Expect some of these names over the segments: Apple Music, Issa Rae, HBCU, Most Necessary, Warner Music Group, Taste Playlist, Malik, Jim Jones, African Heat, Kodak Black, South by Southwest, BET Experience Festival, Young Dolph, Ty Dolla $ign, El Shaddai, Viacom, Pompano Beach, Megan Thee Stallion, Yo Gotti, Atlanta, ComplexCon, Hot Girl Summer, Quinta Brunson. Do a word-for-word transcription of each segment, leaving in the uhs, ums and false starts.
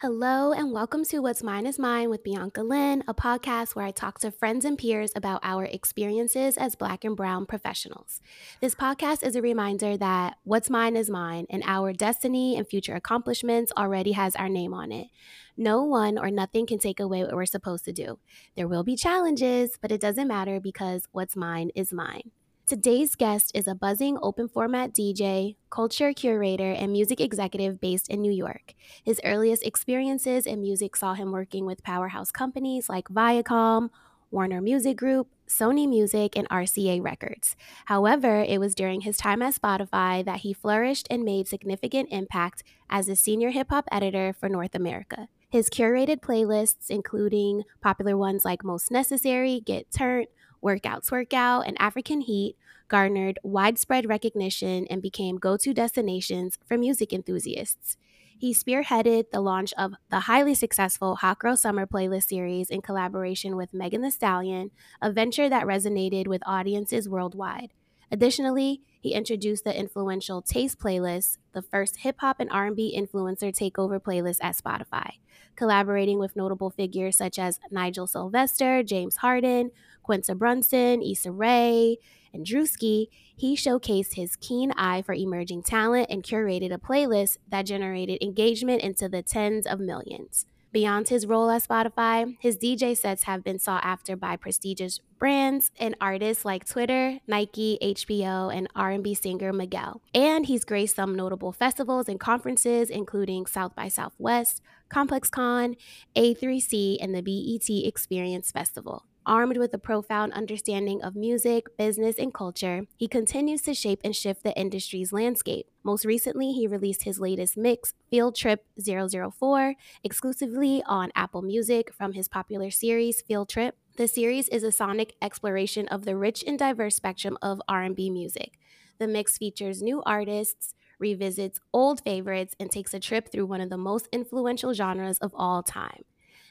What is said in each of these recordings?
Hello and welcome to What's Mine is Mine with Bianca Lynn, a podcast where I talk to friends and peers about our experiences as Black and Brown professionals. This podcast is a reminder that what's mine is mine, and our destiny and future accomplishments already has our name on it. No one or nothing can take away what we're supposed to do. There will be challenges, but it doesn't matter because what's mine is mine. Today's guest is a buzzing open-format D J, culture curator, and music executive based in New York. His earliest experiences in music saw him working with powerhouse companies like Viacom, Warner Music Group, Sony Music, and R C A Records. However, it was during his time at Spotify that he flourished and made significant impact as a senior hip-hop editor for North America. His curated playlists, including popular ones like Most Necessary, Get Turnt, Workouts Workout, and African Heat, garnered widespread recognition and became go-to destinations for music enthusiasts. He spearheaded the launch of the highly successful Hot Girl Summer playlist series in collaboration with Megan Thee Stallion, a venture that resonated with audiences worldwide. Additionally, he introduced the influential Taste Playlist, the first hip-hop and R and B influencer takeover playlist at Spotify, collaborating with notable figures such as Nigel Sylvester, James Harden, Quinta Brunson, Issa Rae, and Drewski. He showcased his keen eye for emerging talent and curated a playlist that generated engagement into the tens of millions. Beyond his role at Spotify, his D J sets have been sought after by prestigious brands and artists like Twitter, Nike, H B O, and R and B singer Miguel. And he's graced some notable festivals and conferences, including South by Southwest, ComplexCon, A three C, and the B E T Experience Festival. Armed with a profound understanding of music, business, and culture, he continues to shape and shift the industry's landscape. Most recently, he released his latest mix, Field Trip zero zero four, exclusively on Apple Music from his popular series, Field Trip. The series is a sonic exploration of the rich and diverse spectrum of R and B music. The mix features new artists, revisits old favorites, and takes a trip through one of the most influential genres of all time.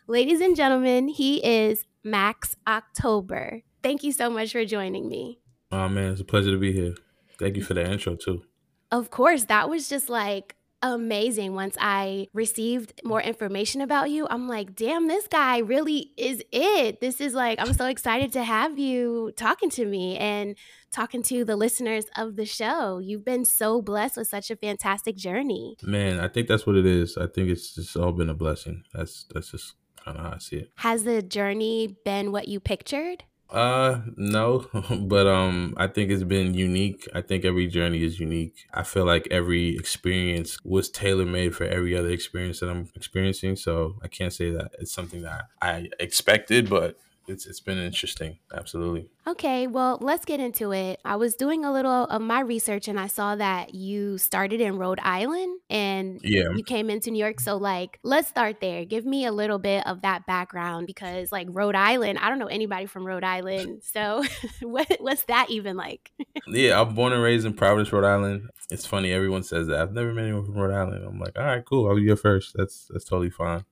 Ladies and gentlemen, he is Max October. Thank you so much for joining me. Oh, man, it's a pleasure to be here. Thank you for the intro, too. Of course. That was just, like, amazing. Once I received more information about you, I'm like, damn, this guy really is it. This is, like, I'm so excited to have you talking to me and talking to the listeners of the show. You've been so blessed with such a fantastic journey. Man, I think that's what it is. I think it's just all been a blessing. That's, that's just... I don't know how I see it. Has the journey been what you pictured? Uh, no, but um, I think it's been unique. I think every journey is unique. I feel like every experience was tailor-made for every other experience that I'm experiencing. So I can't say that it's something that I expected, but It's it's been interesting. Absolutely. Okay, well, let's get into it. I was doing a little of my research and I saw that you started in Rhode Island and yeah. you came into New York. So like, let's start there. Give me a little bit of that background because like Rhode Island, I don't know anybody from Rhode Island. So what what's that even like? Yeah, I'm born and raised in Providence, Rhode Island. It's funny. Everyone says that. I've never met anyone from Rhode Island. I'm like, all right, cool. I'll be your first. That's that's totally fine.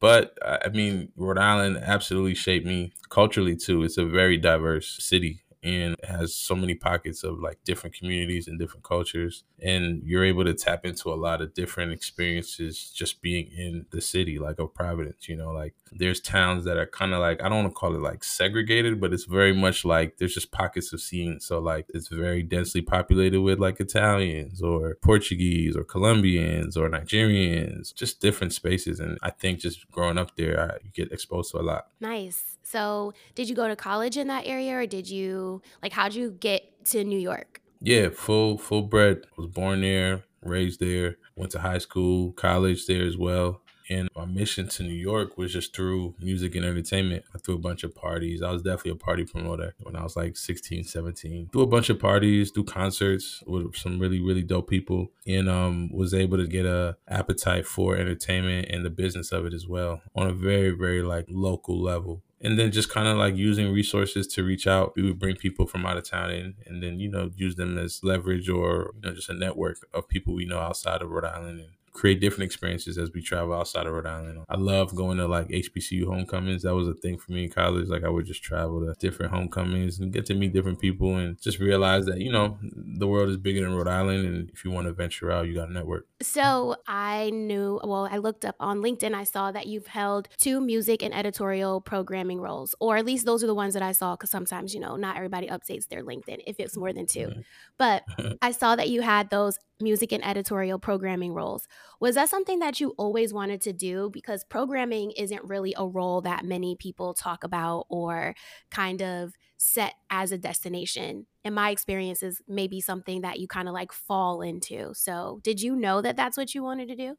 But I mean, Rhode Island absolutely shaped me culturally, too. It's a very diverse city and it has so many pockets of like different communities and different cultures. And you're able to tap into a lot of different experiences just being in the city, like of Providence, you know, like there's towns that are kind of like, I don't want to call it like segregated, but it's very much like there's just pockets of scene. So like it's very densely populated with like Italians or Portuguese or Colombians or Nigerians, just different spaces. And I think just growing up there, I, you get exposed to a lot. Nice. So did you go to college in that area or did you like, how'd you get to New York? Yeah, full, full bred. I was born there, raised there, went to high school, college there as well. And my mission to New York was just through music and entertainment. I threw a bunch of parties. I was definitely a party promoter when I was like sixteen, seventeen. Threw a bunch of parties, threw concerts with some really, really dope people and um, was able to get a appetite for entertainment and the business of it as well on a very, very like local level. And then just kind of like using resources to reach out. We would bring people from out of town in and then, you know, use them as leverage or you know, just a network of people we know outside of Rhode Island and create different experiences as we travel outside of Rhode Island. I love going to like H B C U homecomings. That was a thing for me in college. Like I would just travel to different homecomings and get to meet different people and just realize that, you know, the world is bigger than Rhode Island. And if you want to venture out, you got to network. So I knew, well, I looked up on LinkedIn, I saw that you've held two music and editorial programming roles, or at least those are the ones that I saw, because sometimes, you know, not everybody updates their LinkedIn if it's more than two. But I saw that you had those music and editorial programming roles. Was that something that you always wanted to do? Because programming isn't really a role that many people talk about or kind of set as a destination. In my experience, is maybe something that you kind of like fall into. So did you know that that's what you wanted to do?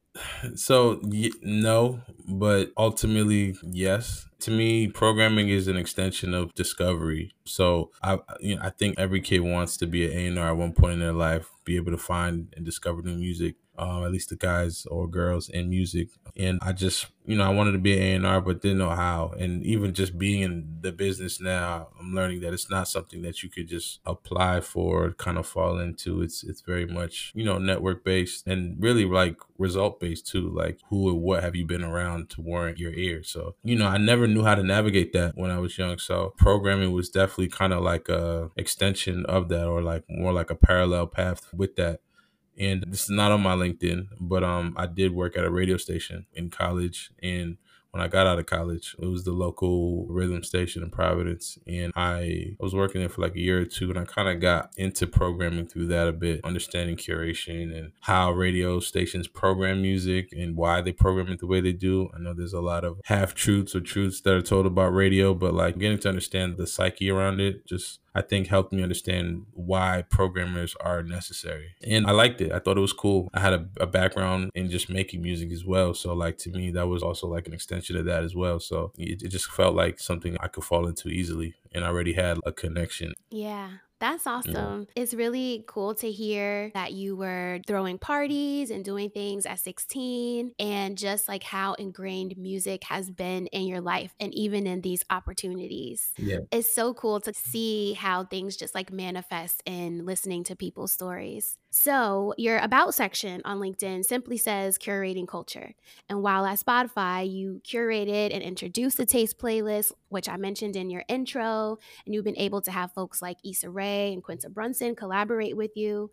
So y- no, but ultimately, yes. To me, programming is an extension of discovery. So I, you know, I think every kid wants to be an A and R at one point in their life, be able to find and discover new music. Um, at least the guys or girls in music. And I just, you know, I wanted to be an A and R, but didn't know how. And even just being in the business now, I'm learning that it's not something that you could just apply for, kind of fall into. It's it's very much, you know, network based and really like result based too. Like who or what have you been around to warrant your ear? So, you know, I never knew how to navigate that when I was young. So programming was definitely kind of like a extension of that, or like more like a parallel path with that. And this is not on my LinkedIn, but um, I did work at a radio station in college. And when I got out of college, it was the local rhythm station in Providence. And I was working there for like a year or two. And I kind of got into programming through that a bit, understanding curation and how radio stations program music and why they program it the way they do. I know there's a lot of half-truths or truths that are told about radio, but like getting to understand the psyche around it just, I think, helped me understand why programmers are necessary. And I liked it. I thought it was cool. I had a, a background in just making music as well. So like to me, that was also like an extension of that as well. So it, it just felt like something I could fall into easily. And I already had a connection. Yeah. That's awesome. Yeah. It's really cool to hear that you were throwing parties and doing things at sixteen, and just like how ingrained music has been in your life and even in these opportunities. Yeah. It's so cool to see how things just like manifest in listening to people's stories. So your About section on LinkedIn simply says curating culture. And while at Spotify, you curated and introduced the Taste Playlist, which I mentioned in your intro, and you've been able to have folks like Issa Rae and Quinta Brunson collaborate with you.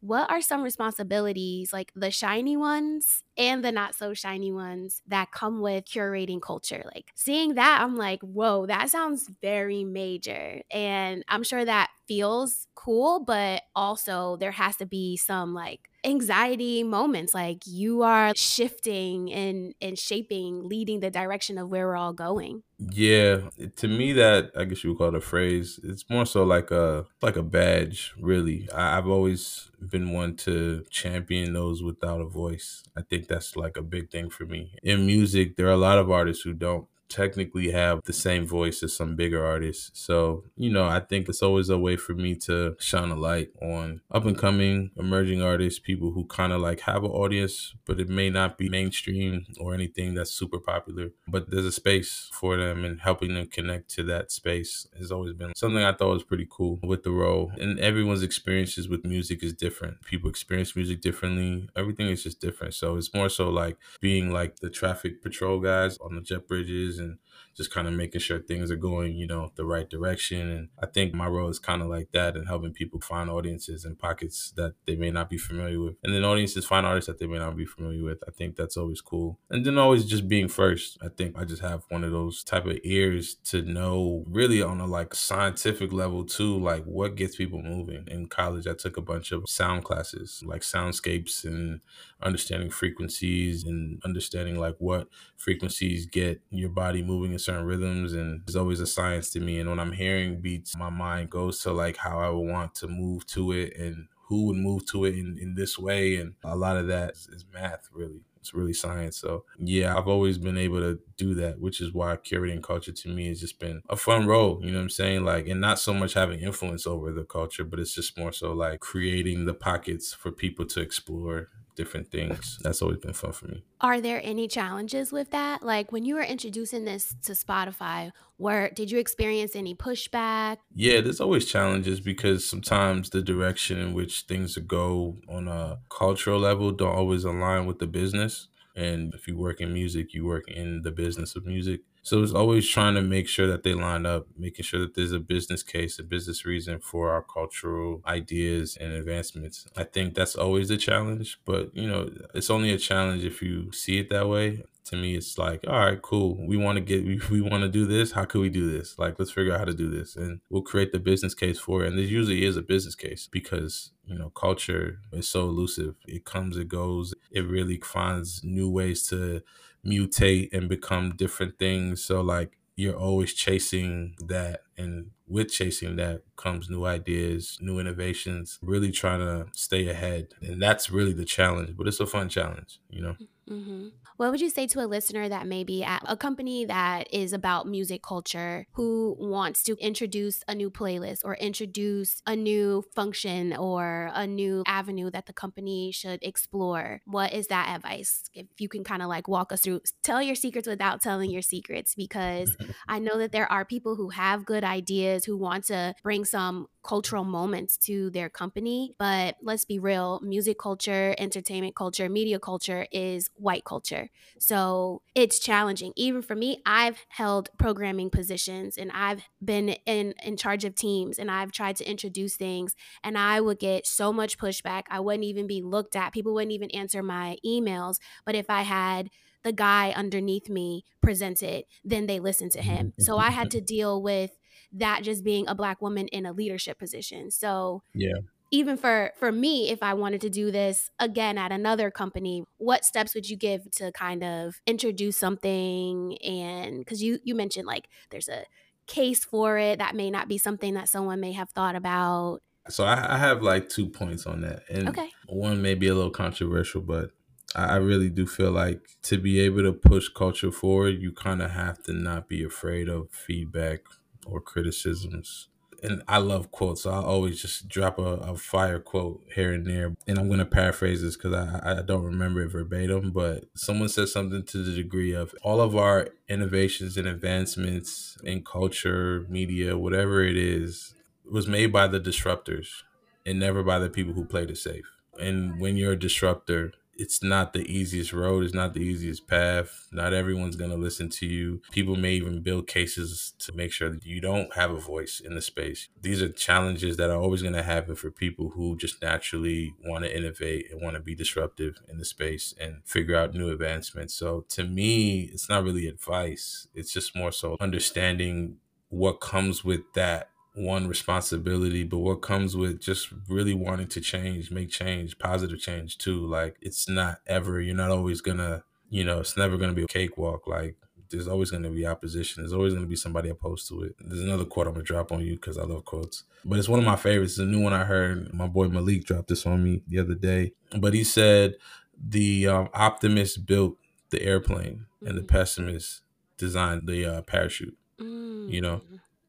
What are some responsibilities, like the shiny ones and the not so shiny ones, that come with curating culture? Like seeing that, I'm like, whoa, that sounds very major. And I'm sure that feels cool, but also there has to be some like anxiety moments, like you are shifting and, and shaping, leading the direction of where we're all going. Yeah. To me, that, I guess you would call it a phrase. It's more so like a, like a badge, really. I, I've always been one to champion those without a voice. I think that's like a big thing for me. In music, there are a lot of artists who don't technically have the same voice as some bigger artists. So, you know, I think it's always a way for me to shine a light on up and coming emerging artists, people who kind of like have an audience, but it may not be mainstream or anything that's super popular, but there's a space for them, and helping them connect to that space has always been something I thought was pretty cool with the role. And everyone's experiences with music is different. People experience music differently. Everything is just different. So it's more so like being like the traffic patrol guys on the jet bridges, and just kind of making sure things are going, you know, the right direction. And I think my role is kind of like that, and helping people find audiences and pockets that they may not be familiar with. And then audiences find artists that they may not be familiar with. I think that's always cool. And then always just being first. I think I just have one of those type of ears to know really on a like scientific level too, like what gets people moving. In college, I took a bunch of sound classes, like soundscapes and understanding frequencies and understanding like what frequencies get your body moving in certain rhythms. And there's always a science to me. And when I'm hearing beats, my mind goes to like how I would want to move to it and who would move to it in, in this way. And a lot of that is, is math, really. It's really science. So yeah, I've always been able to do that, which is why curating culture to me has just been a fun role. You know what I'm saying? Like, and not so much having influence over the culture, but it's just more so like creating the pockets for people to explore different things. That's always been fun for me. Are there any challenges with that? Like when you were introducing this to Spotify, where did you experience any pushback? Yeah, there's always challenges, because sometimes the direction in which things go on a cultural level don't always align with the business. And if you work in music, you work in the business of music. So it's always trying to make sure that they line up, making sure that there's a business case, a business reason for our cultural ideas and advancements. I think that's always the challenge, but you know, it's only a challenge if you see it that way. To me, it's like, all right, cool. We want to get, we, we want to do this. How could we do this? Like, let's figure out how to do this. And we'll create the business case for it. And there usually is a business case because, you know, culture is so elusive. It comes, it goes. It really finds new ways to mutate and become different things. So like, you're always chasing that. And with chasing that comes new ideas, new innovations, really trying to stay ahead. And that's really the challenge, but it's a fun challenge, you know? Mm-hmm. What would you say to a listener that may be at a company that is about music culture, who wants to introduce a new playlist or introduce a new function or a new avenue that the company should explore? What is that advice? If you can kind of like walk us through, tell your secrets without telling your secrets, because I know that there are people who have good ideas, who want to bring some cultural moments to their company. But let's be real, music culture, entertainment culture, media culture is white culture. So it's challenging. Even for me, I've held programming positions and I've been in, in charge of teams and I've tried to introduce things and I would get so much pushback. I wouldn't even be looked at. People wouldn't even answer my emails. But if I had the guy underneath me present it, then they listened to him. So I had to deal with that just being a Black woman in a leadership position. So yeah, even for, for me, if I wanted to do this again at another company, what steps would you give to kind of introduce something? And because you, you mentioned like there's a case for it that may not be something that someone may have thought about. So I, I have like two points on that. And okay. One may be a little controversial, but I really do feel like to be able to push culture forward, you kind of have to not be afraid of feedback or criticisms. And I love quotes, so I'll always just drop a, a fire quote here and there. And I'm going to paraphrase this because I, I don't remember it verbatim, but someone said something to the degree of all of our innovations and advancements in culture, media, whatever it is, was made by the disruptors and never by the people who played it safe. And when you're a disruptor, it's not the easiest road. It's not the easiest path. Not everyone's going to listen to you. People may even build cases to make sure that you don't have a voice in the space. These are challenges that are always going to happen for people who just naturally want to innovate and want to be disruptive in the space and figure out new advancements. So to me, it's not really advice. It's just more so understanding what comes with that one responsibility, but what comes with just really wanting to change, make change, positive change too. Like it's not ever, you're not always gonna, you know, it's never gonna be a cakewalk. Like there's always gonna be opposition. There's always gonna be somebody opposed to it. There's another quote I'm gonna drop on you because I love quotes, but it's one of my favorites. It's a new one I heard. My boy Malik dropped this on me the other day, but he said the um, optimist built the airplane and the pessimist designed the uh, parachute, mm. you know?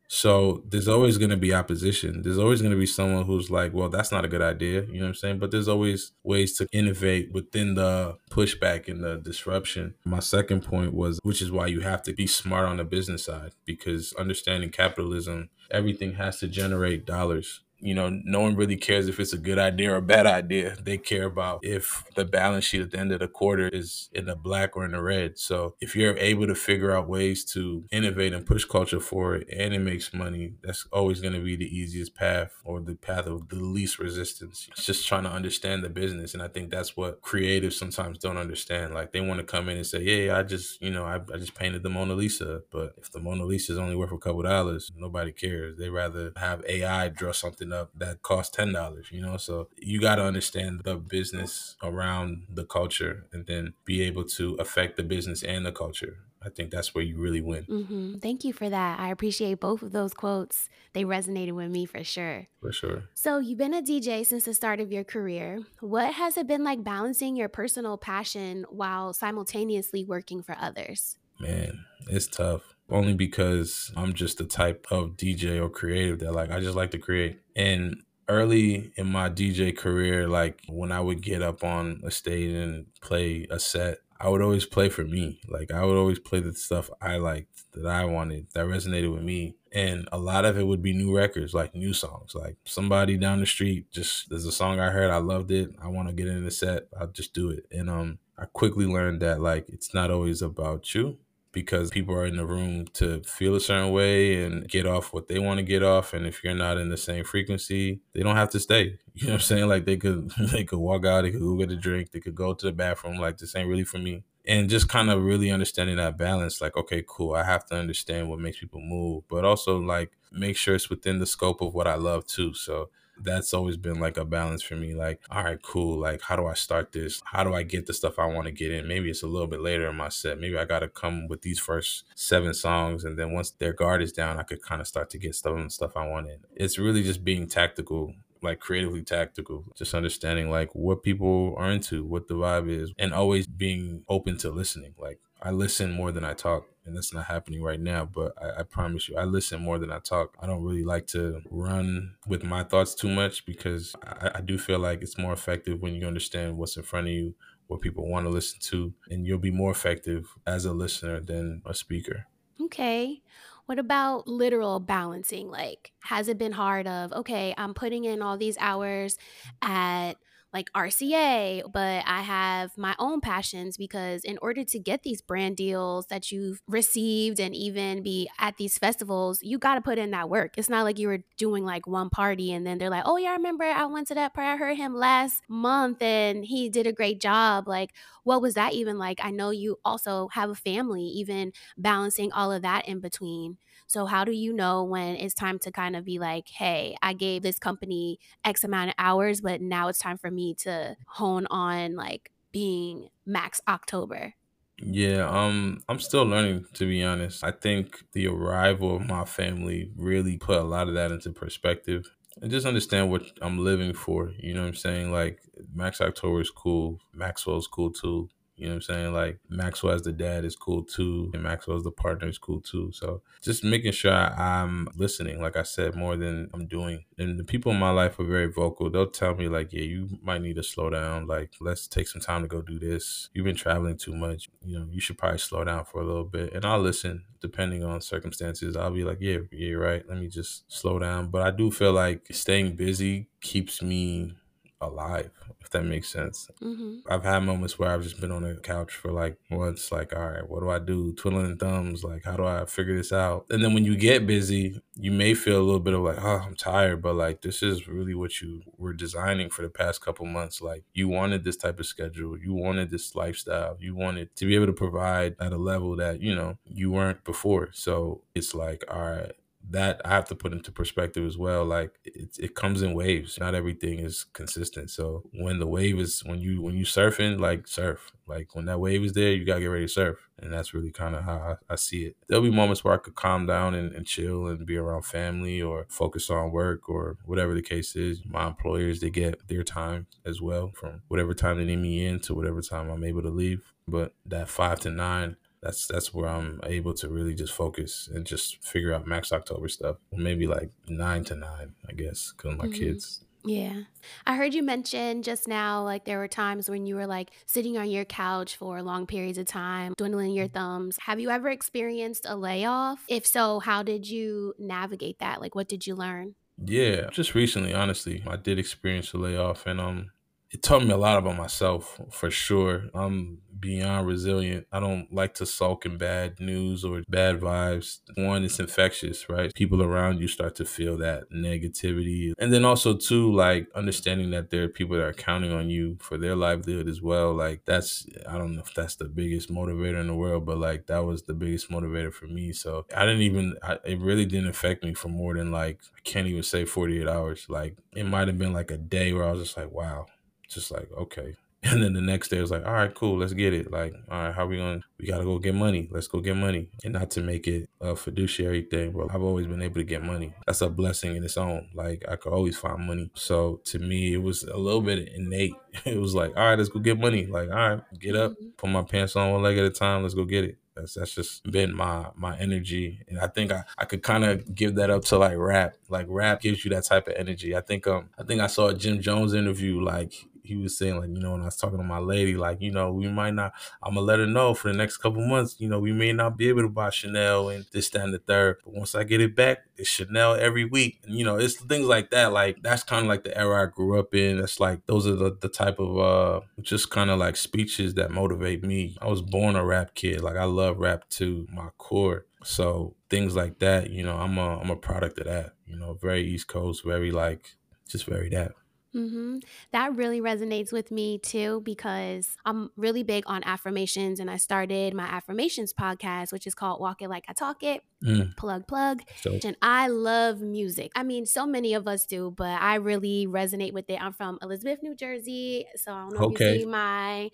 So there's always going to be opposition. There's always going to be someone who's like, well, that's not a good idea. You know what I'm saying? But there's always ways to innovate within the pushback and the disruption. My second point was, which is why you have to be smart on the business side, because understanding capitalism, everything has to generate dollars. You know, no one really cares if it's a good idea or a bad idea. They care about if the balance sheet at the end of the quarter is in the black or in the red. So if you're able to figure out ways to innovate and push culture forward and it makes money, that's always going to be the easiest path or the path of the least resistance. It's just trying to understand the business. And I think that's what creatives sometimes don't understand. Like they want to come in and say, yeah, I just, you know, I, I just painted the Mona Lisa. But if the Mona Lisa is only worth a couple dollars, nobody cares. They'd rather have A I draw something up that costs ten dollars, you know? So you got to understand the business around the culture and then be able to affect the business and the culture. I think that's where you really win. Mm-hmm. Thank you for that. I appreciate both of those quotes. They resonated with me for sure. For sure. So you've been a D J since the start of your career. What has it been like balancing your personal passion while simultaneously working for others? Man, it's tough. Only because I'm just the type of D J or creative that like, I just like to create. And early in my D J career, like when I would get up on a stage and play a set, I would always play for me. Like I would always play the stuff I liked, that I wanted, that resonated with me. And a lot of it would be new records, like new songs, like somebody down the street, just there's a song I heard, I loved it. I want to get in the set. I'll just do it. And um, I quickly learned that like, it's not always about you. because people are in the room to feel a certain way and get off what they want to get off. And if you're not in the same frequency, they don't have to stay. You know what I'm saying? Like they could, they could walk out, they could go get a drink, they could go to the bathroom. Like this ain't really for me. And just kind of really understanding that balance, like, okay, cool, I have to understand what makes people move, but also like make sure it's within the scope of what I love too. So that's always been like a balance for me. Like, all right, cool. Like, how do I start this? How do I get the stuff I want to get in? Maybe it's a little bit later in my set. Maybe I got to come with these first seven songs. And then once their guard is down, I could kind of start to get stuff and stuff I want in. It's really just being tactical, like creatively tactical, just understanding like what people are into, what the vibe is, and always being open to listening. Like I listen more than I talk, and that's not happening right now, but I, I promise you, I listen more than I talk. I don't really like to run with my thoughts too much because I, I do feel like it's more effective when you understand what's in front of you, what people want to listen to, and you'll be more effective as a listener than a speaker. Okay. What about literal balancing? Like, has it been hard of, okay, I'm putting in all these hours at like R C A, but I have my own passions, because in order to get these brand deals that you've received and even be at these festivals, you got to put in that work. It's not like you were doing like one party and then they're like, oh yeah, I remember I went to that party. I heard him last month and he did a great job. Like, what was that even like? I know you also have a family, even balancing all of that in between. So how do you know when it's time to kind of be like, hey, I gave this company X amount of hours, but now it's time for me to hone on like being Max October? Yeah, um, I'm still learning, to be honest. I think the arrival of my family really put a lot of that into perspective. And just understand what I'm living for. You know what I'm saying? Like Max October is cool. Maxwell's cool too. You know what I'm saying? Like Maxwell as the dad is cool too. And Maxwell as the partner is cool too. So just making sure I'm listening, like I said, more than I'm doing. And the people in my life are very vocal. They'll tell me like, yeah, you might need to slow down. Like, let's take some time to go do this. You've been traveling too much. You know, you should probably slow down for a little bit. And I'll listen depending on circumstances. I'll be like, yeah, yeah, you're right. Let me just slow down. But I do feel like staying busy keeps me alive, if that makes sense. Mm-hmm. I've had moments where I've just been on the couch for like months, like, all right, what do I do? Twiddling thumbs, like, how do I figure this out? And then when you get busy, you may feel a little bit of like, oh, I'm tired, but like, this is really what you were designing for the past couple months. Like, you wanted this type of schedule. You wanted this lifestyle. You wanted to be able to provide at a level that, you know, you weren't before. So it's like, all right, that I have to put into perspective as well. Like it, it comes in waves. Not everything is consistent. So when the wave is, when you when you surfing, like surf. Like when that wave is there, you gotta get ready to surf. And that's really kind of how I, I see it. There'll be moments where I could calm down and, and chill and be around family or focus on work or whatever the case is. My employers, they get their time as well, from whatever time they need me in to whatever time I'm able to leave. But that five to nine, That's that's where I'm able to really just focus and just figure out Max October stuff. Maybe like nine to nine, I guess, because my mm-hmm. kids. Yeah. I heard you mention just now, like there were times when you were like sitting on your couch for long periods of time, dwindling your thumbs. Have you ever experienced a layoff? If so, how did you navigate that? Like, what did you learn? Yeah, just recently, honestly, I did experience a layoff, and um. it taught me a lot about myself, for sure. I'm beyond resilient. I don't like to sulk in bad news or bad vibes. One, it's infectious, right? People around you start to feel that negativity. And then also, too, like understanding that there are people that are counting on you for their livelihood as well. Like that's, I don't know if that's the biggest motivator in the world, but like that was the biggest motivator for me. So I didn't even, I, it really didn't affect me for more than like, I can't even say forty-eight hours. Like it might've been like a day where I was just like, wow. Just like, okay. And then the next day it was like, all right, cool, let's get it. Like, all right, how we going to, we got to go get money. Let's go get money. And not to make it a fiduciary thing, but I've always been able to get money. That's a blessing in its own. Like I could always find money. So to me, it was a little bit innate. It was like, all right, let's go get money. Like, all right, get up, put my pants on one leg at a time. Let's go get it. That's, that's just been my my energy. And I think I, I could kind of give that up to like rap. Like rap gives you that type of energy. I think um I think I saw a Jim Jones interview. Like he was saying, like, you know, when I was talking to my lady, like, you know, we might not, I'm going to let her know for the next couple months, you know, we may not be able to buy Chanel and this, that, and the third. But once I get it back, it's Chanel every week. And, you know, it's things like that. Like, that's kind of like the era I grew up in. It's like, those are the, the type of uh, just kind of like speeches that motivate me. I was born a rap kid. Like, I love rap to my core. So things like that, you know, I'm a, I'm a product of that, you know, very East Coast, very like, just very that. Mm-hmm. That really resonates with me too, because I'm really big on affirmations, and I started my affirmations podcast, which is called Walk It Like I Talk It. Mm. Plug, plug. So. And I love music. I mean, so many of us do, but I really resonate with it. I'm from Elizabeth, New Jersey, so I don't know okay. if you see my,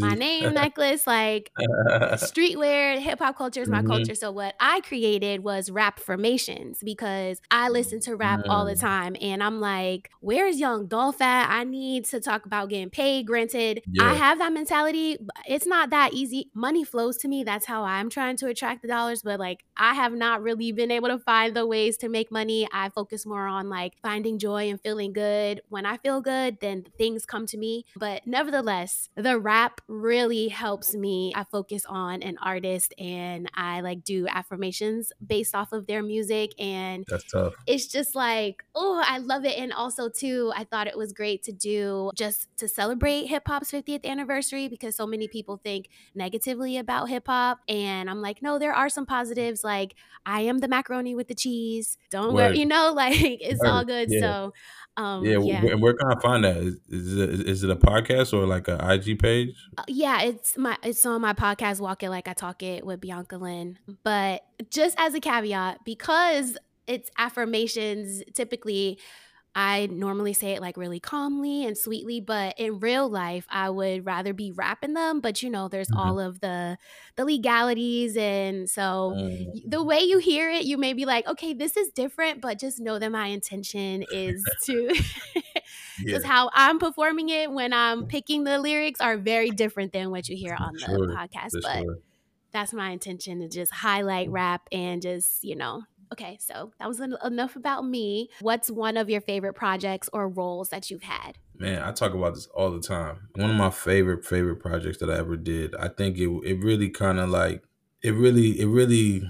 my name necklace. Like, streetwear, hip-hop culture is my mm-hmm. culture. So what I created was rap-formations, because I listen to rap mm. all the time, and I'm like, where's Young Dolph? Fat. I need to talk about getting paid. Granted, yeah. I have that mentality. It's not that easy. Money flows to me. That's how I'm trying to attract the dollars. But like, I have not really been able to find the ways to make money. I focus more on like finding joy and feeling good. When I feel good, then things come to me. But nevertheless, the rap really helps me. I focus on an artist, and I like do affirmations based off of their music. And that's tough. It's just like, oh, I love it. And also too, I thought it was great to do just to celebrate hip hop's fiftieth anniversary, because so many people think negatively about hip hop. And I'm like, no, there are some positives. Like, I am the macaroni with the cheese. Don't worry, you know, like, it's Word. all good. Yeah. So, um, yeah, yeah. And where can I find that? Is, is, it, is it a podcast or like an I G page? Uh, yeah, it's my it's on my podcast, Walk It Like I Talk It with Bianca Lynn. But just as a caveat, because it's affirmations, typically, I normally say it like really calmly and sweetly, but in real life, I would rather be rapping them. But you know, there's mm-hmm. all of the the legalities, and so um, the way you hear it, you may be like, okay, this is different, but just know that my intention is to, because yeah. how I'm performing it when I'm picking the lyrics are very different than what you hear on the sure, podcast. But sure. that's my intention, to just highlight rap and just, you know. Okay, so that was en- enough about me. What's one of your favorite projects or roles that you've had? Man, I talk about this all the time. One of my favorite, favorite projects that I ever did. I think it it really kind of like, it really, it really,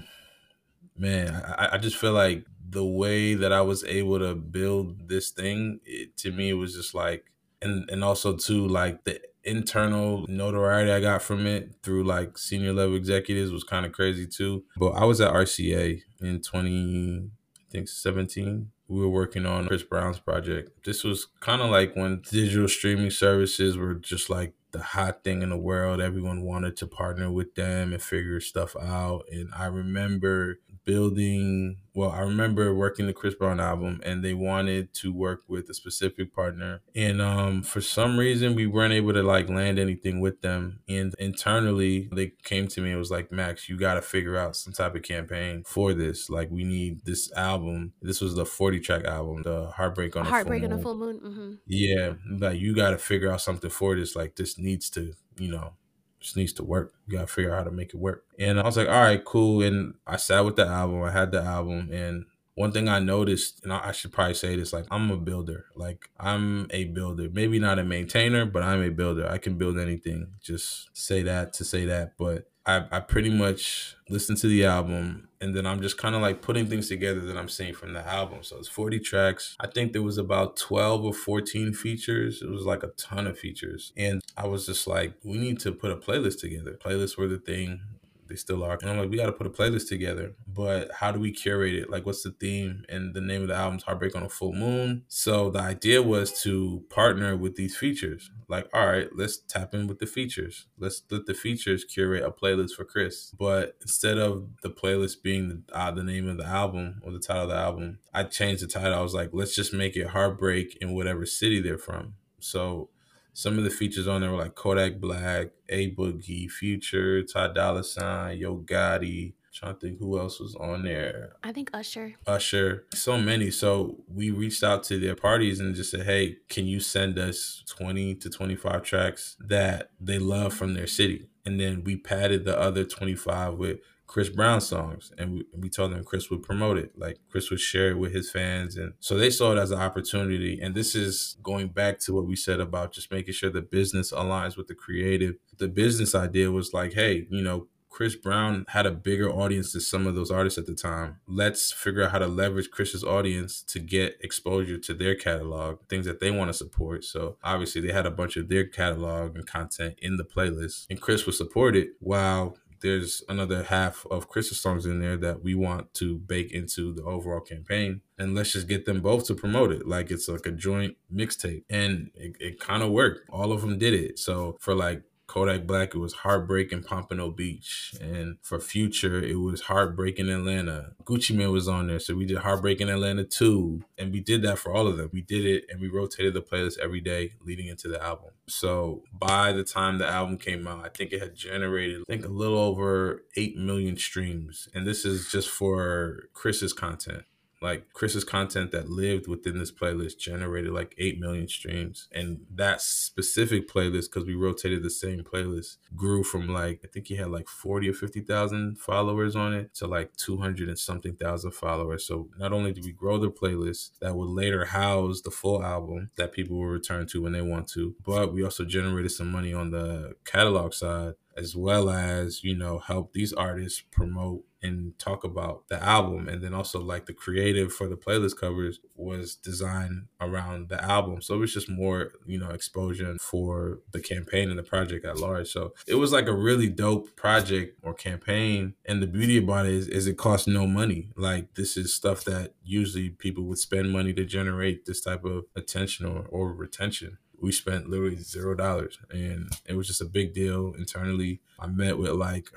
man, I, I just feel like the way that I was able to build this thing, it, to me, it was just like, and, and also too, like the internal notoriety I got from it through like senior level executives was kind of crazy too. But I was at R C A in twenty, I think seventeen. We were working on Chris Brown's project. This was kind of like when digital streaming services were just like the hot thing in the world. Everyone wanted to partner with them and figure stuff out. And I remember building, well, I remember working the Chris Brown album, and they wanted to work with a specific partner. And um, for some reason, we weren't able to like land anything with them. And internally, they came to me and was like, Max, you got to figure out some type of campaign for this. Like, we need this album. This was the forty track album, the Heartbreak on a Full Moon. Heartbreak on a Full Moon. Mm-hmm. Yeah. Like, you got to figure out something for this. Like, this needs to, you know, just needs to work. You gotta figure out how to make it work. And I was like, all right, cool. And I sat with the album. I had the album. And one thing I noticed, and I should probably say this, like, I'm a builder. Like, I'm a builder. Maybe not a maintainer, but I'm a builder. I can build anything. Just say that to say that. But I, I pretty much listened to the album, and then I'm just kind of like putting things together that I'm seeing from the album. So it's forty tracks. I think there was about twelve or fourteen features. It was like a ton of features. And I was just like, we need to put a playlist together. Playlists were the thing. They still are. And I'm like, we got to put a playlist together. But how do we curate it? Like, what's the theme? And the name of the album is Heartbreak on a Full Moon. So the idea was to partner with these features. Like, all right, let's tap in with the features. Let's let the features curate a playlist for Chris. But instead of the playlist being the, uh, the name of the album or the title of the album, I changed the title. I was like, let's just make it Heartbreak in whatever city they're from. So some of the features on there were like Kodak Black, A Boogie, Future, Ty Dolla $ign, Yo Gotti. I'm trying to think who else was on there. I think Usher. Usher. So many. So we reached out to their parties and just said, hey, can you send us twenty to twenty-five tracks that they love from their city? And then we padded the other twenty-five with Chris Brown songs. And we, we told them Chris would promote it. Like Chris would share it with his fans. And so they saw it as an opportunity. And this is going back to what we said about just making sure the business aligns with the creative. The business idea was like, hey, you know, Chris Brown had a bigger audience than some of those artists at the time. Let's figure out how to leverage Chris's audience to get exposure to their catalog, things that they want to support. So obviously they had a bunch of their catalog and content in the playlist, and Chris was supported while there's another half of Chris's songs in there that we want to bake into the overall campaign. And let's just get them both to promote it. Like it's like a joint mixtape, and it, it kind of worked. All of them did it. So for like Kodak Black, it was Heartbreak in Pompano Beach. And for Future, it was Heartbreak in Atlanta. Gucci Mane was on there, so we did Heartbreak in Atlanta too. And we did that for all of them. We did it, and we rotated the playlist every day leading into the album. So by the time the album came out, I think it had generated, I think, a little over eight million streams. And this is just for Chris's content. Like Chris's content that lived within this playlist generated like eight million streams. And that specific playlist, because we rotated the same playlist, grew from like, I think he had like forty or fifty thousand followers on it to like two hundred and something thousand followers. So not only did we grow the playlist that would later house the full album that people will return to when they want to, but we also generated some money on the catalog side, as well as, you know, help these artists promote and talk about the album. And then also like the creative for the playlist covers was designed around the album. So it was just more, you know, exposure for the campaign and the project at large. So it was like a really dope project or campaign. And the beauty about it is, is it costs no money. Like this is stuff that usually people would spend money to generate this type of attention or, or retention. We spent literally zero dollars and it was just a big deal internally. I met with like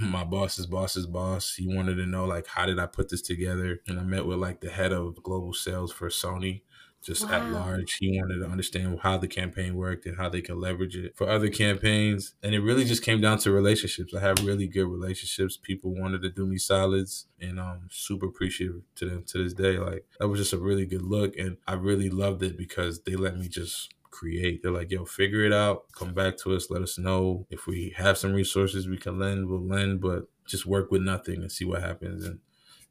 my boss's boss's boss. He wanted to know like, how did I put this together? And I met with like the head of global sales for Sony, just wow. at large. He wanted to understand how the campaign worked and how they could leverage it for other campaigns. And it really just came down to relationships. I had really good relationships. People wanted to do me solids, and I'm super appreciative to them to this day. Like that was just a really good look. And I really loved it because they let me just create. They're like, yo, figure it out, come back to us, let us know if we have some resources we can lend, we'll lend, but just work with nothing and see what happens. And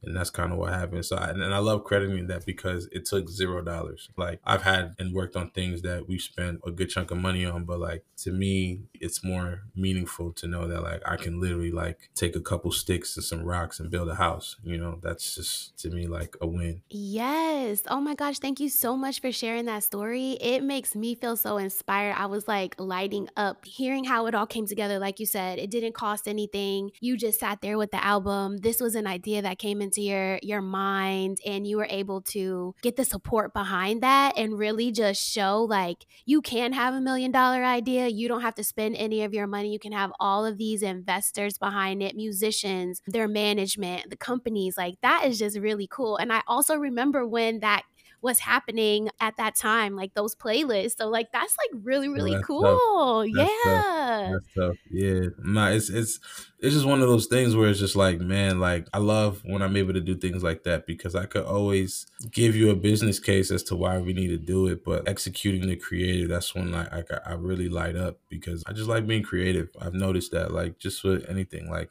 and that's kind of what happened. So I, and I love crediting that because it took zero dollars. Like I've had and worked on things that we spent a good chunk of money on, but like to me, it's more meaningful to know that like I can literally like take a couple sticks and some rocks and build a house. You know, that's just to me like a win. Yes. Oh my gosh. Thank you so much for sharing that story. It makes me feel so inspired. I was like lighting up, hearing how it all came together. Like you said, it didn't cost anything. You just sat there with the album. This was an idea that came in to your your mind, and you were able to get the support behind that and really just show like you can have a million dollar idea. You don't have to spend any of your money. You can have all of these investors behind it, musicians, their management, the companies. Like that is just really cool. And I also remember when that was happening at that time, like those playlists. So like that's like really, really oh, cool. Tough. That's yeah. Tough. That's tough. Yeah. Nah, it's it's it's just one of those things where it's just like, man, like I love when I'm able to do things like that because I could always give you a business case as to why we need to do it, but executing the creative, that's when like I I really light up because I just like being creative. I've noticed that like just with anything, like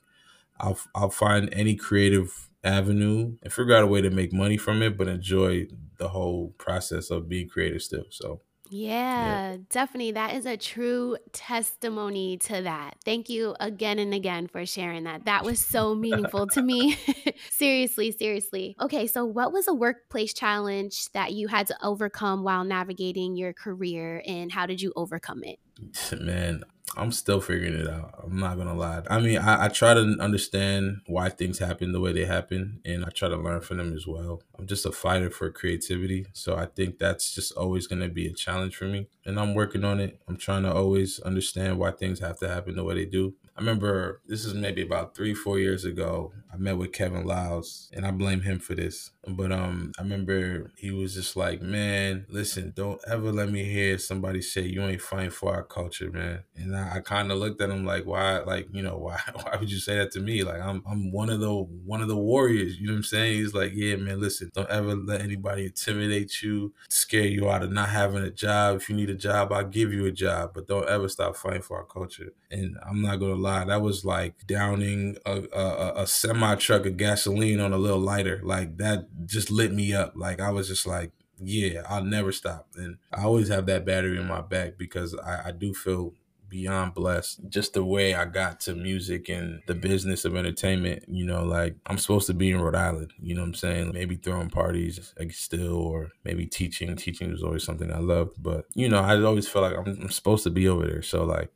I'll I'll find any creative avenue and figure out a way to make money from it, but enjoy the whole process of being creative still. So yeah, yeah, definitely. That is a true testimony to that. Thank you again and again for sharing that. That was so meaningful to me. Seriously, seriously. Okay, so what was a workplace challenge that you had to overcome while navigating your career, and how did you overcome it? Man, I'm still figuring it out. I'm not going to lie. I mean, I, I try to understand why things happen the way they happen, and I try to learn from them as well. I'm just a fighter for creativity. So I think that's just always going to be a challenge for me. And I'm working on it. I'm trying to always understand why things have to happen the way they do. I remember this is maybe about three, four years ago. I met with Kevin Lyles, and I blame him for this. But um, I remember he was just like, man, listen, don't ever let me hear somebody say you ain't fighting for our culture, man. And I, I kind of looked at him like, why, like, you know, why, why would you say that to me? Like, I'm, I'm one of the, one of the warriors. You know what I'm saying? He's like, yeah, man, listen, don't ever let anybody intimidate you, scare you out of not having a job. If you need a job, I'll give you a job, but don't ever stop fighting for our culture. And I'm not gonna lie, that was like downing a, a, a semi truck of gasoline on a little lighter. Like that just lit me up. Like I was just like, yeah, I'll never stop. And I always have that battery in my back because I, I do feel beyond blessed. Just the way I got to music and the business of entertainment, you know, like I'm supposed to be in Rhode Island, you know what I'm saying? Maybe throwing parties like still, or maybe teaching. Teaching was always something I loved, but you know, I always felt like I'm, I'm supposed to be over there. So like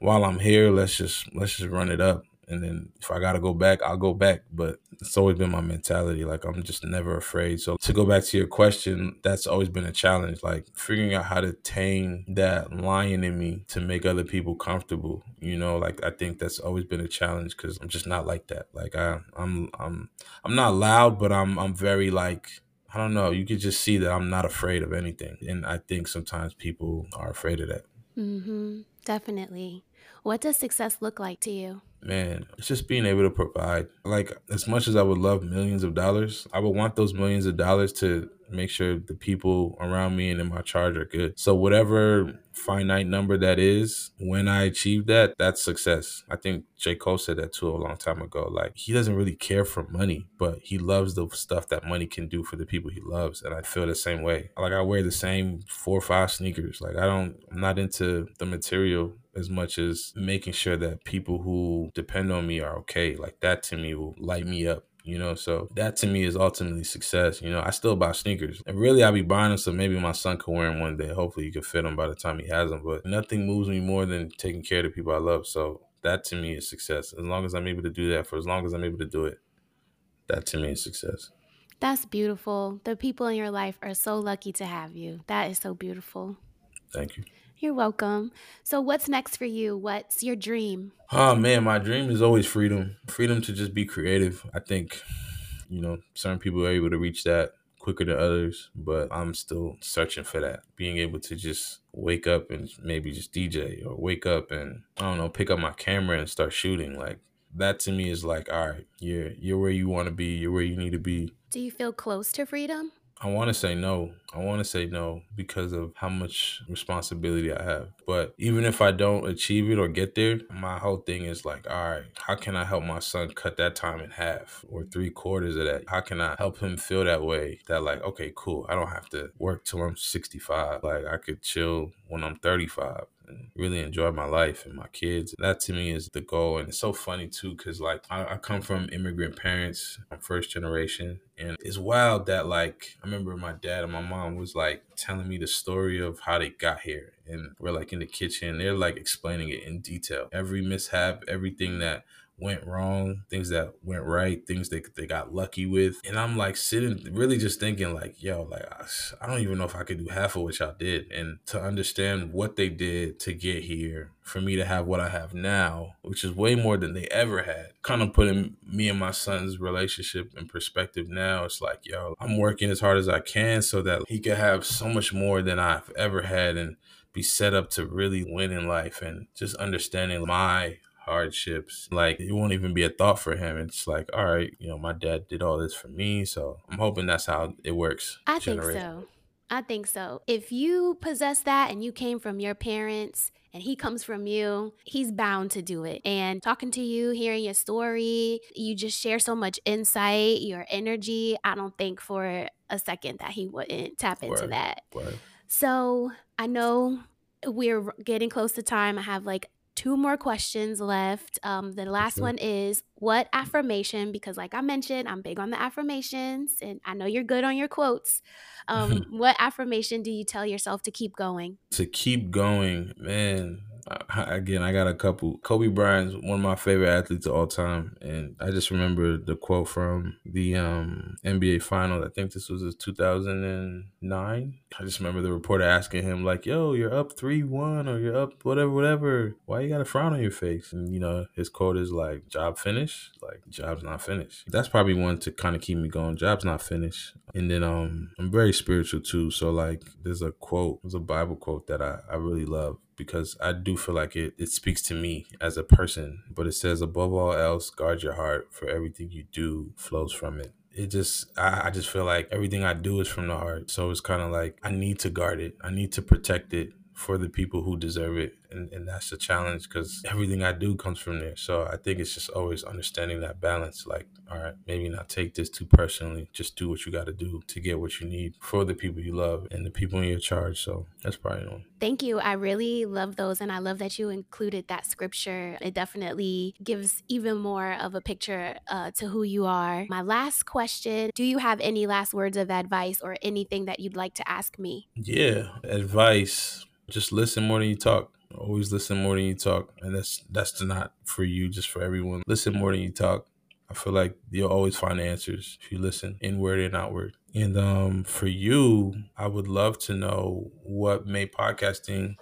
while I'm here, let's just, let's just run it up. And then if I got to go back, I'll go back. But it's always been my mentality. Like I'm just never afraid. So to go back to your question, that's always been a challenge, like figuring out how to tame that lion in me to make other people comfortable. You know, like I think that's always been a challenge because I'm just not like that. Like I, I'm, I'm, I'm not loud, but I'm, I'm very like, I don't know. You could just see that I'm not afraid of anything. And I think sometimes people are afraid of that. Mm-hmm. Definitely. What does success look like to you? Man, it's just being able to provide. Like, as much as I would love millions of dollars, I would want those millions of dollars to make sure the people around me and in my charge are good. So whatever finite number that is, when I achieve that, that's success. I think J. Cole said that too a long time ago. Like, he doesn't really care for money, but he loves the stuff that money can do for the people he loves. And I feel the same way. Like, I wear the same four or five sneakers. Like, I don't, I'm not into the material as much as making sure that people who depend on me are okay. Like, that to me will light me up, you know? So that to me is ultimately success. You know, I still buy sneakers, and really I'll be buying them so maybe my son can wear them one day. Hopefully he can fit them by the time he has them, but nothing moves me more than taking care of the people I love. So that to me is success. As long as I'm able to do that, for as long as I'm able to do it, that to me is success. That's beautiful. The people in your life are so lucky to have you. That is so beautiful. Thank you. You're welcome. So what's next for you? What's your dream? Oh, man, my dream is always freedom. Freedom to just be creative. I think, you know, certain people are able to reach that quicker than others, but I'm still searching for that. Being able to just wake up and maybe just D J, or wake up and, I don't know, pick up my camera and start shooting. Like, that to me is like, all right, you're, you're where you want to be. You're where you need to be. Do you feel close to freedom? I want to say no. I want to say no because of how much responsibility I have. But even if I don't achieve it or get there, my whole thing is like, all right, how can I help my son cut that time in half or three quarters of that? How can I help him feel that way? That like, okay, cool. I don't have to work till I'm sixty-five. Like, I could chill when I'm thirty-five. And really enjoy my life and my kids. That to me is the goal. And it's so funny too, because like I, I come from immigrant parents. I'm first generation. And it's wild that like, I remember my dad and my mom was like telling me the story of how they got here. And we're like in the kitchen. They're like explaining it in detail. Every mishap, everything that went wrong, things that went right, things that they got lucky with. And I'm like sitting, really just thinking like, yo, like, I don't even know if I could do half of what y'all did. And to understand what they did to get here, for me to have what I have now, which is way more than they ever had, kind of putting me and my son's relationship in perspective now. It's like, yo, I'm working as hard as I can so that he could have so much more than I've ever had and be set up to really win in life. And just understanding my hardships, like it won't even be a thought for him. It's like, all right, you know, my dad did all this for me, so I'm hoping that's how it works. I think so. I think so. If you possess that and you came from your parents and he comes from you, he's bound to do it. And talking to you, hearing your story, you just share so much insight, your energy. I don't think for a second that he wouldn't tap into that. Right. So I know we're getting close to time. I have like two more questions left. Um, the last one is, what affirmation, because like I mentioned, I'm big on the affirmations and I know you're good on your quotes. Um, what affirmation do you tell yourself to keep going? To keep going, man, I, again, I got a couple. Kobe Bryant's one of my favorite athletes of all time. And I just remember the quote from the um, N B A Finals. I think this was two thousand nine. I just remember the reporter asking him, like, yo, you're up three one or you're up whatever, whatever. Why you got a frown on your face? And, you know, his quote is like, job finished? Like, job's not finished. That's probably one to kind of keep me going. Job's not finished. And then um, I'm very spiritual, too. So, like, there's a quote. There's a Bible quote that I, I really love, because I do feel like it, it speaks to me as a person. But it says, above all else, guard your heart, for everything you do flows from it. It just, I, I just feel like everything I do is from the heart. So it's kind of like, I need to guard it. I need to protect it for the people who deserve it. And, and that's the challenge, because everything I do comes from there. So I think it's just always understanding that balance. Like, all right, maybe not take this too personally. Just do what you got to do to get what you need for the people you love and the people in your charge. So that's probably one. Thank you. I really love those. And I love that you included that scripture. It definitely gives even more of a picture uh, to who you are. My last question, do you have any last words of advice or anything that you'd like to ask me? Yeah, advice. Just listen more than you talk. Always listen more than you talk. And that's that's not for you, just for everyone. Listen more than you talk. I feel like you'll always find answers if you listen, inward and outward. And um, for you, I would love to know what made podcasting,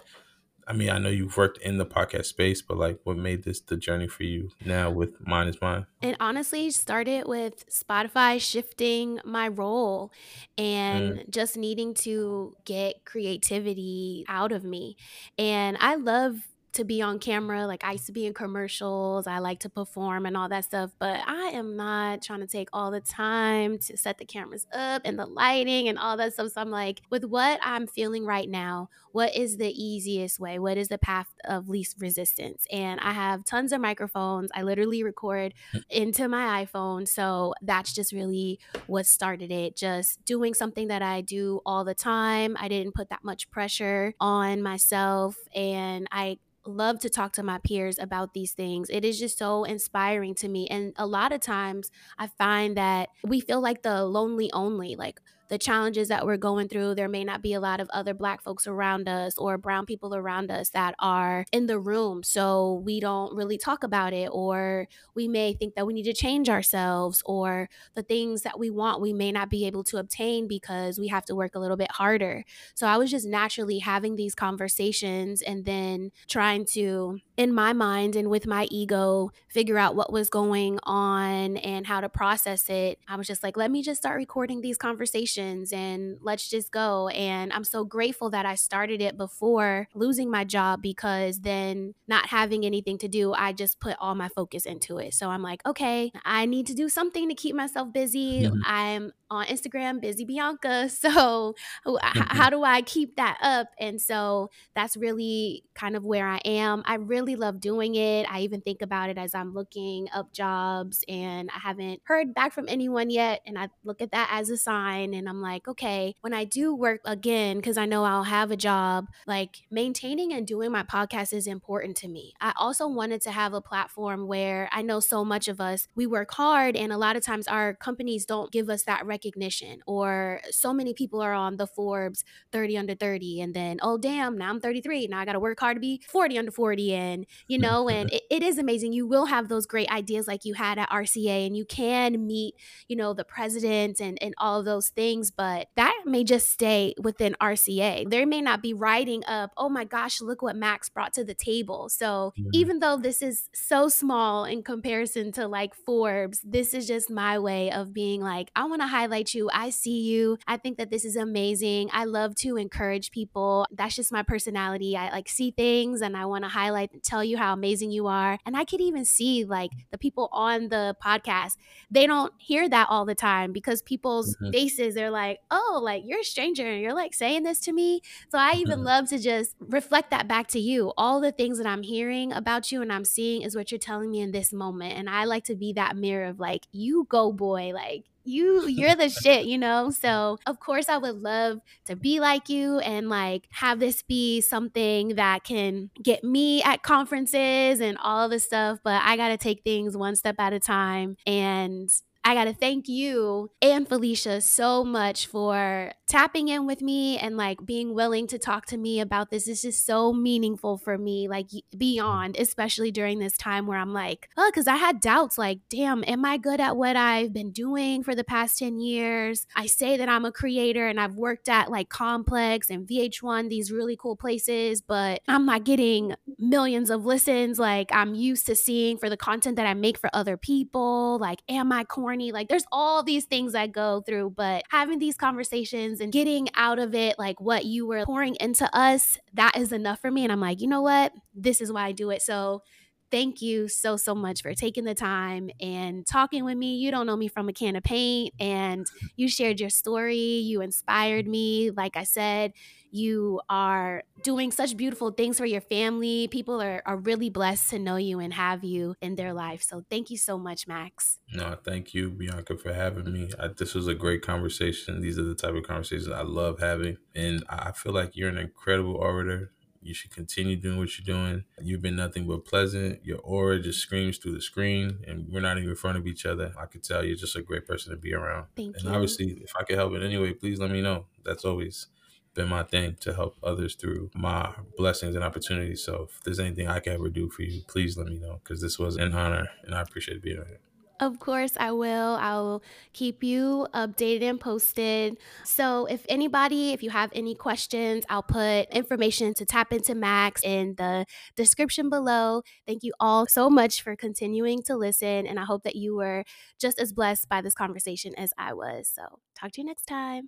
I mean, I know you've worked in the podcast space, but like what made this the journey for you now with Mine is Mine? It honestly started with Spotify shifting my role and mm. just needing to get creativity out of me. And I love to be on camera. Like, I used to be in commercials. I like to perform and all that stuff, but I am not trying to take all the time to set the cameras up and the lighting and all that stuff. So I'm like, with what I'm feeling right now, what is the easiest way? What is the path of least resistance? And I have tons of microphones. I literally record into my iPhone. So that's just really what started it. Just doing something that I do all the time. I didn't put that much pressure on myself, and I love to talk to my peers about these things. It is just so inspiring to me. And a lot of times I find that we feel like the lonely only, like the challenges that we're going through, there may not be a lot of other Black folks around us or brown people around us that are in the room. So we don't really talk about it, or we may think that we need to change ourselves, or the things that we want, we may not be able to obtain because we have to work a little bit harder. So I was just naturally having these conversations and then trying to, in my mind and with my ego, figure out what was going on and how to process it. I was just like, let me just start recording these conversations and let's just go. And I'm so grateful that I started it before losing my job, because then not having anything to do, I just put all my focus into it. So I'm like, okay, I need to do something to keep myself busy. Mm-hmm. I'm on Instagram, Busy Bianca. So mm-hmm. h- how do I keep that up? And so that's really kind of where I am. I really love doing it. I even think about it as I'm looking up jobs, and I haven't heard back from anyone yet. And I look at that as a sign. And I'm like, okay, when I do work again, because I know I'll have a job, like maintaining and doing my podcast is important to me. I also wanted to have a platform where I know so much of us, we work hard, and a lot of times our companies don't give us that recognition, or so many people are on the Forbes thirty under thirty, and then, oh damn, now I'm thirty-three. Now I got to work hard to be forty under forty. And, you know, and it, it is amazing. You will have those great ideas like you had at R C A, and you can meet, you know, the presidents and, and all of those things. Things, but that may just stay within R C A. There may not be writing up, oh my gosh, look what Max brought to the table. So yeah. Even though this is so small in comparison to like Forbes, this is just my way of being like, I want to highlight you. I see you. I think that this is amazing. I love to encourage people. That's just my personality. I like see things, and I want to highlight and tell you how amazing you are. And I could even see like the people on the podcast, they don't hear that all the time, because people's mm-hmm. faces, they're like, oh, like you're a stranger and you're like saying this to me. So I even love to just reflect that back to you. All the things that I'm hearing about you and I'm seeing is what you're telling me in this moment. And I like to be that mirror of like, you go boy, like you, you're the shit, you know? So of course I would love to be like you and like have this be something that can get me at conferences and all this stuff, but I got to take things one step at a time. And I gotta thank you and Felicia so much for tapping in with me and like being willing to talk to me about this. It's just so meaningful for me, like beyond, especially during this time where I'm like, oh, because I had doubts like, damn, am I good at what I've been doing for the past ten years? I say that I'm a creator and I've worked at like Complex and V H one, these really cool places, but I'm not getting millions of listens like I'm used to seeing for the content that I make for other people. Like, am I corny? Like, there's all these things I go through, but having these conversations and getting out of it, like what you were pouring into us, that is enough for me. And I'm like, you know what? This is why I do it. So thank you so, so much for taking the time and talking with me. You don't know me from a can of paint, and you shared your story. You inspired me. Like I said, you are doing such beautiful things for your family. People are, are really blessed to know you and have you in their life. So thank you so much, Max. No, thank you, Bianca, for having me. I, this was a great conversation. These are the type of conversations I love having. And I feel like you're an incredible orator. You should continue doing what you're doing. You've been nothing but pleasant. Your aura just screams through the screen, and we're not even in front of each other. I could tell you're just a great person to be around. Thank and you. Obviously, if I could help in any way, please let me know. That's always been my thing, to help others through my blessings and opportunities. So if there's anything I can ever do for you, please let me know, because this was an honor, and I appreciate being here. Of course, I will. I'll keep you updated and posted. So if anybody, if you have any questions, I'll put information to tap into Max in the description below. Thank you all so much for continuing to listen. And I hope that you were just as blessed by this conversation as I was. So talk to you next time.